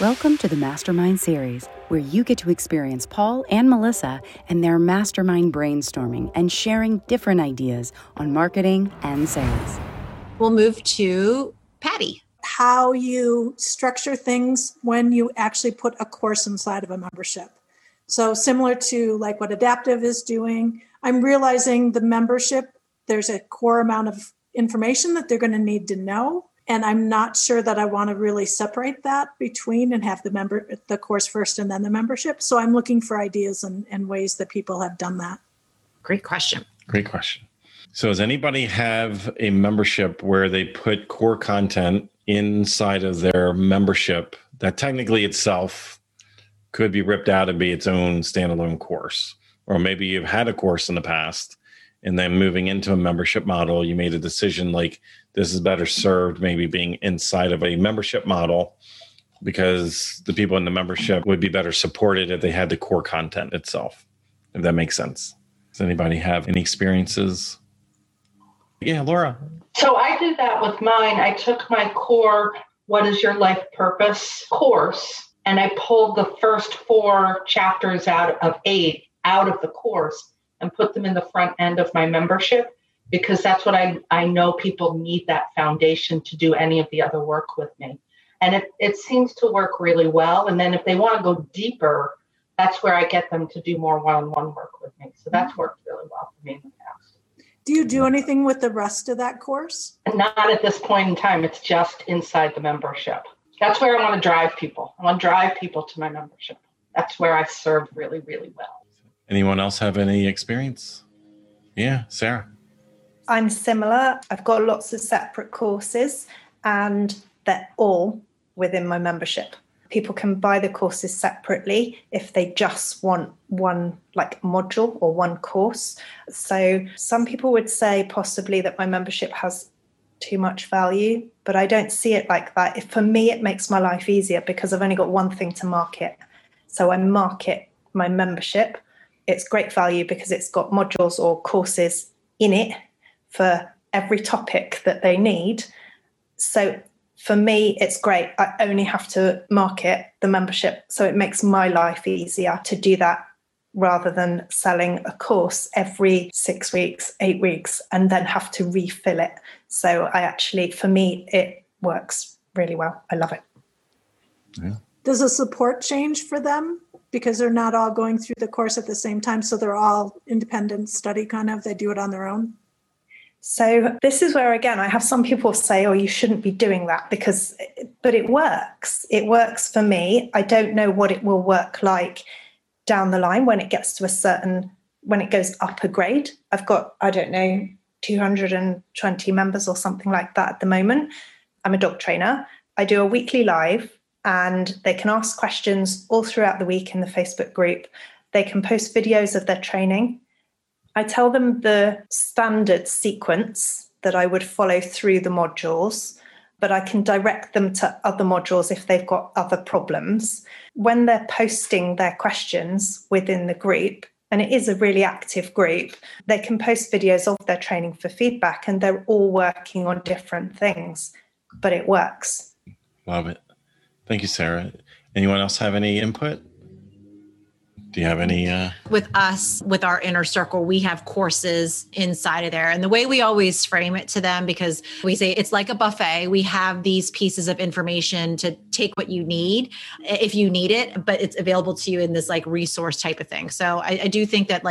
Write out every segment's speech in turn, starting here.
Welcome to the Mastermind Series, where you get to experience Paul and Melissa and their mastermind brainstorming and sharing different ideas on marketing and sales. We'll move to Patty. How you structure things when you actually put a course inside of a membership. So similar to like what Adaptive is doing, I'm realizing the membership, there's a core amount of information that they're going to need to know. And I'm not sure that I want to really separate that between and have the course first and then the membership. So I'm looking for ideas and ways that people have done that. Great question. So does anybody have a membership where they put core content inside of their membership that technically itself could be ripped out and be its own standalone course? Or maybe you've had a course in the past and then moving into a membership model, you made a decision like, this is better served maybe being inside of a membership model because the people in the membership would be better supported if they had the core content itself, if that makes sense. Does anybody have any experiences? Yeah, Laura. So I did that with mine. I took my core, What Is Your Life Purpose course, and I pulled the first 4 chapters out of 8 out of the course and put them in the front end of my membership, because that's what I know people need, that foundation to do any of the other work with me. And it seems to work really well. And then if they want to go deeper, that's where I get them to do more one-on-one work with me. So that's worked really well for me in the past. Do you do anything with the rest of that course? Not at this point in time. It's just inside the membership. That's where I want to drive people. I want to drive people to my membership. That's where I serve really, really well. Anyone else have any experience? Yeah, Sarah. I'm similar. I've got lots of separate courses and they're all within my membership. People can buy the courses separately if they just want one like module or one course. So some people would say possibly that my membership has too much value, but I don't see it like that. For me, it makes my life easier because I've only got one thing to market. So I market my membership. It's great value because it's got modules or courses in it for every topic that they need. So for me, it's great. I only have to market the membership. So it makes my life easier to do that rather than selling a course every 6 weeks, 8 weeks, and then have to refill it. So for me, it works really well. I love it. Yeah. Does the support change for them? Because they're not all going through the course at the same time. So they're all independent study kind of, they do it on their own. So this is where, again, I have some people say, oh, you shouldn't be doing that but it works. It works for me. I don't know what it will work like down the line when it gets to when it goes up a grade. I've got, 220 members or something like that at the moment. I'm a dog trainer. I do a weekly live and they can ask questions all throughout the week in the Facebook group. They can post videos of their training. I tell them the standard sequence that I would follow through the modules, but I can direct them to other modules if they've got other problems. When they're posting their questions within the group, and it is a really active group, they can post videos of their training for feedback, and they're all working on different things, but it works. Love it. Thank you, Sarah. Anyone else have any input? Do you have any? With us, with our inner circle, we have courses inside of there. And the way we always frame it to them, because we say it's like a buffet, we have these pieces of information to take what you need, if you need it, but it's available to you in this like resource type of thing. So I do think that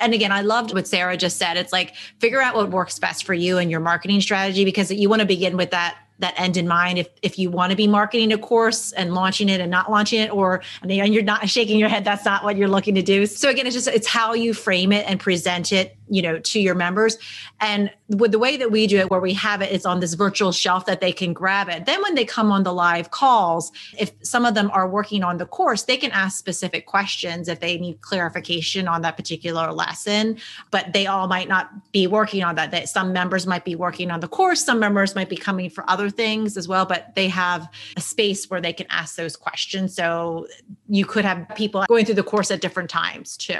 and again, I loved what Sarah just said. It's like, figure out what works best for you and your marketing strategy, because you want to begin with that end in mind. If you want to be marketing a course and launching it and not launching it, and you're not shaking your head, that's not what you're looking to do. So again, it's how you frame it and present it, to your members. And with the way that we do it, where we have it's on this virtual shelf that they can grab it. Then when they come on the live calls, if some of them are working on the course, they can ask specific questions if they need clarification on that particular lesson, but they all might not be working on that. Some members might be working on the course, some members might be coming for other things as well, but they have a space where they can ask those questions. So you could have people going through the course at different times too.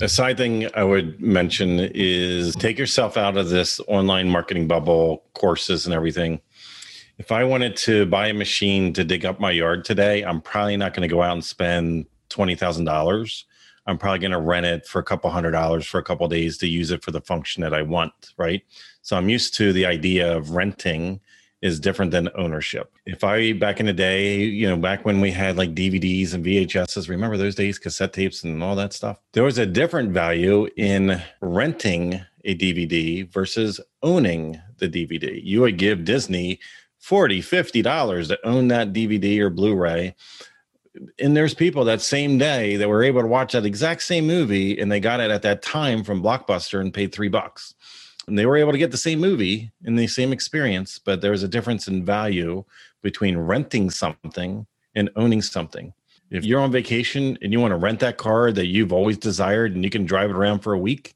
A side thing I would mention is take yourself out of this online marketing bubble, courses and everything. If I wanted to buy a machine to dig up my yard today, I'm probably not going to go out and spend $20,000. I'm probably going to rent it for a couple $100 for a couple days to use it for the function that I want, right? So I'm used to the idea of renting is different than ownership. If I, back in the day, back when we had like DVDs and VHSs, remember those days, cassette tapes and all that stuff? There was a different value in renting a DVD versus owning the DVD. You would give Disney $40, $50 to own that DVD or Blu-ray. And there's people that same day that were able to watch that exact same movie and they got it at that time from Blockbuster and paid $3. And they were able to get the same movie and the same experience, but there was a difference in value between renting something and owning something. If you're on vacation and you want to rent that car that you've always desired and you can drive it around for a week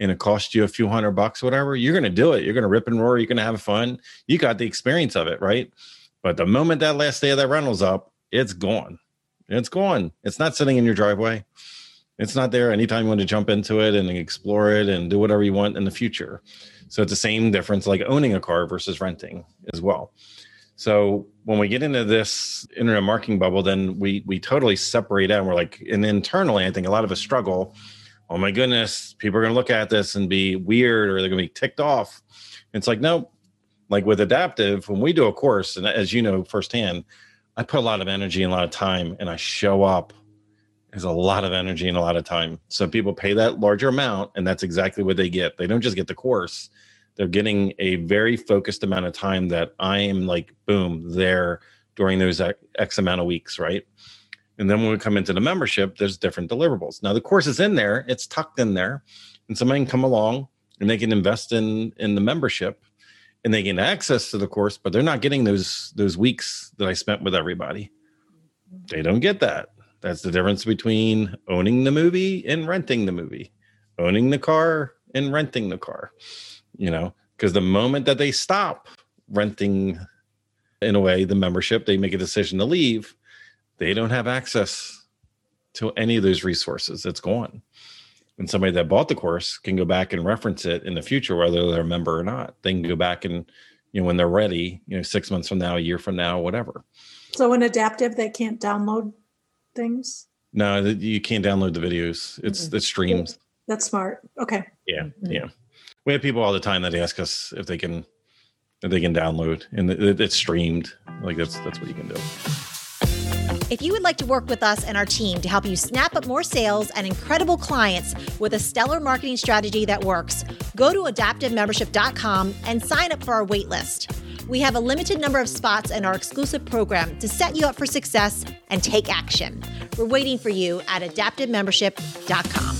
and it costs you a few $100, whatever, you're going to do it. You're going to rip and roar. You're going to have fun. You got the experience of it, right? But the moment that last day of that rental's up, it's gone. It's gone. It's not sitting in your driveway. It's not there anytime you want to jump into it and explore it and do whatever you want in the future. So it's the same difference like owning a car versus renting as well. So when we get into this internet marketing bubble, then we totally separate out and we're like, and internally, I think a lot of us struggle. Oh my goodness, people are going to look at this and be weird or they're going to be ticked off. And it's like, no, like with Adaptive, when we do a course, and as you know firsthand, I put a lot of energy and a lot of time and I show up. There's a lot of energy and a lot of time. So people pay that larger amount and that's exactly what they get. They don't just get the course. They're getting a very focused amount of time that I am like, boom, there during those X amount of weeks, right? And then when we come into the membership, there's different deliverables. Now the course is in there, it's tucked in there, and somebody can come along and they can invest in the membership and they gain access to the course, but they're not getting those weeks that I spent with everybody. They don't get that. That's the difference between owning the movie and renting the movie, owning the car and renting the car, because the moment that they stop renting, in a way, the membership, they make a decision to leave. They don't have access to any of those resources. It's gone. And somebody that bought the course can go back and reference it in the future, whether they're a member or not. They can go back and, when they're ready, 6 months from now, a year from now, whatever. So in Adaptive, they can't download things? No, you can't download the videos. It's the streams. That's smart. Okay. Yeah. Mm-hmm. Yeah. We have people all the time that ask us if they can download, and it's streamed. Like that's what you can do. If you would like to work with us and our team to help you snap up more sales and incredible clients with a stellar marketing strategy that works, go to AdaptiveMembership.com and sign up for our wait list. We have a limited number of spots in our exclusive program to set you up for success and take action. We're waiting for you at AdaptiveMembership.com.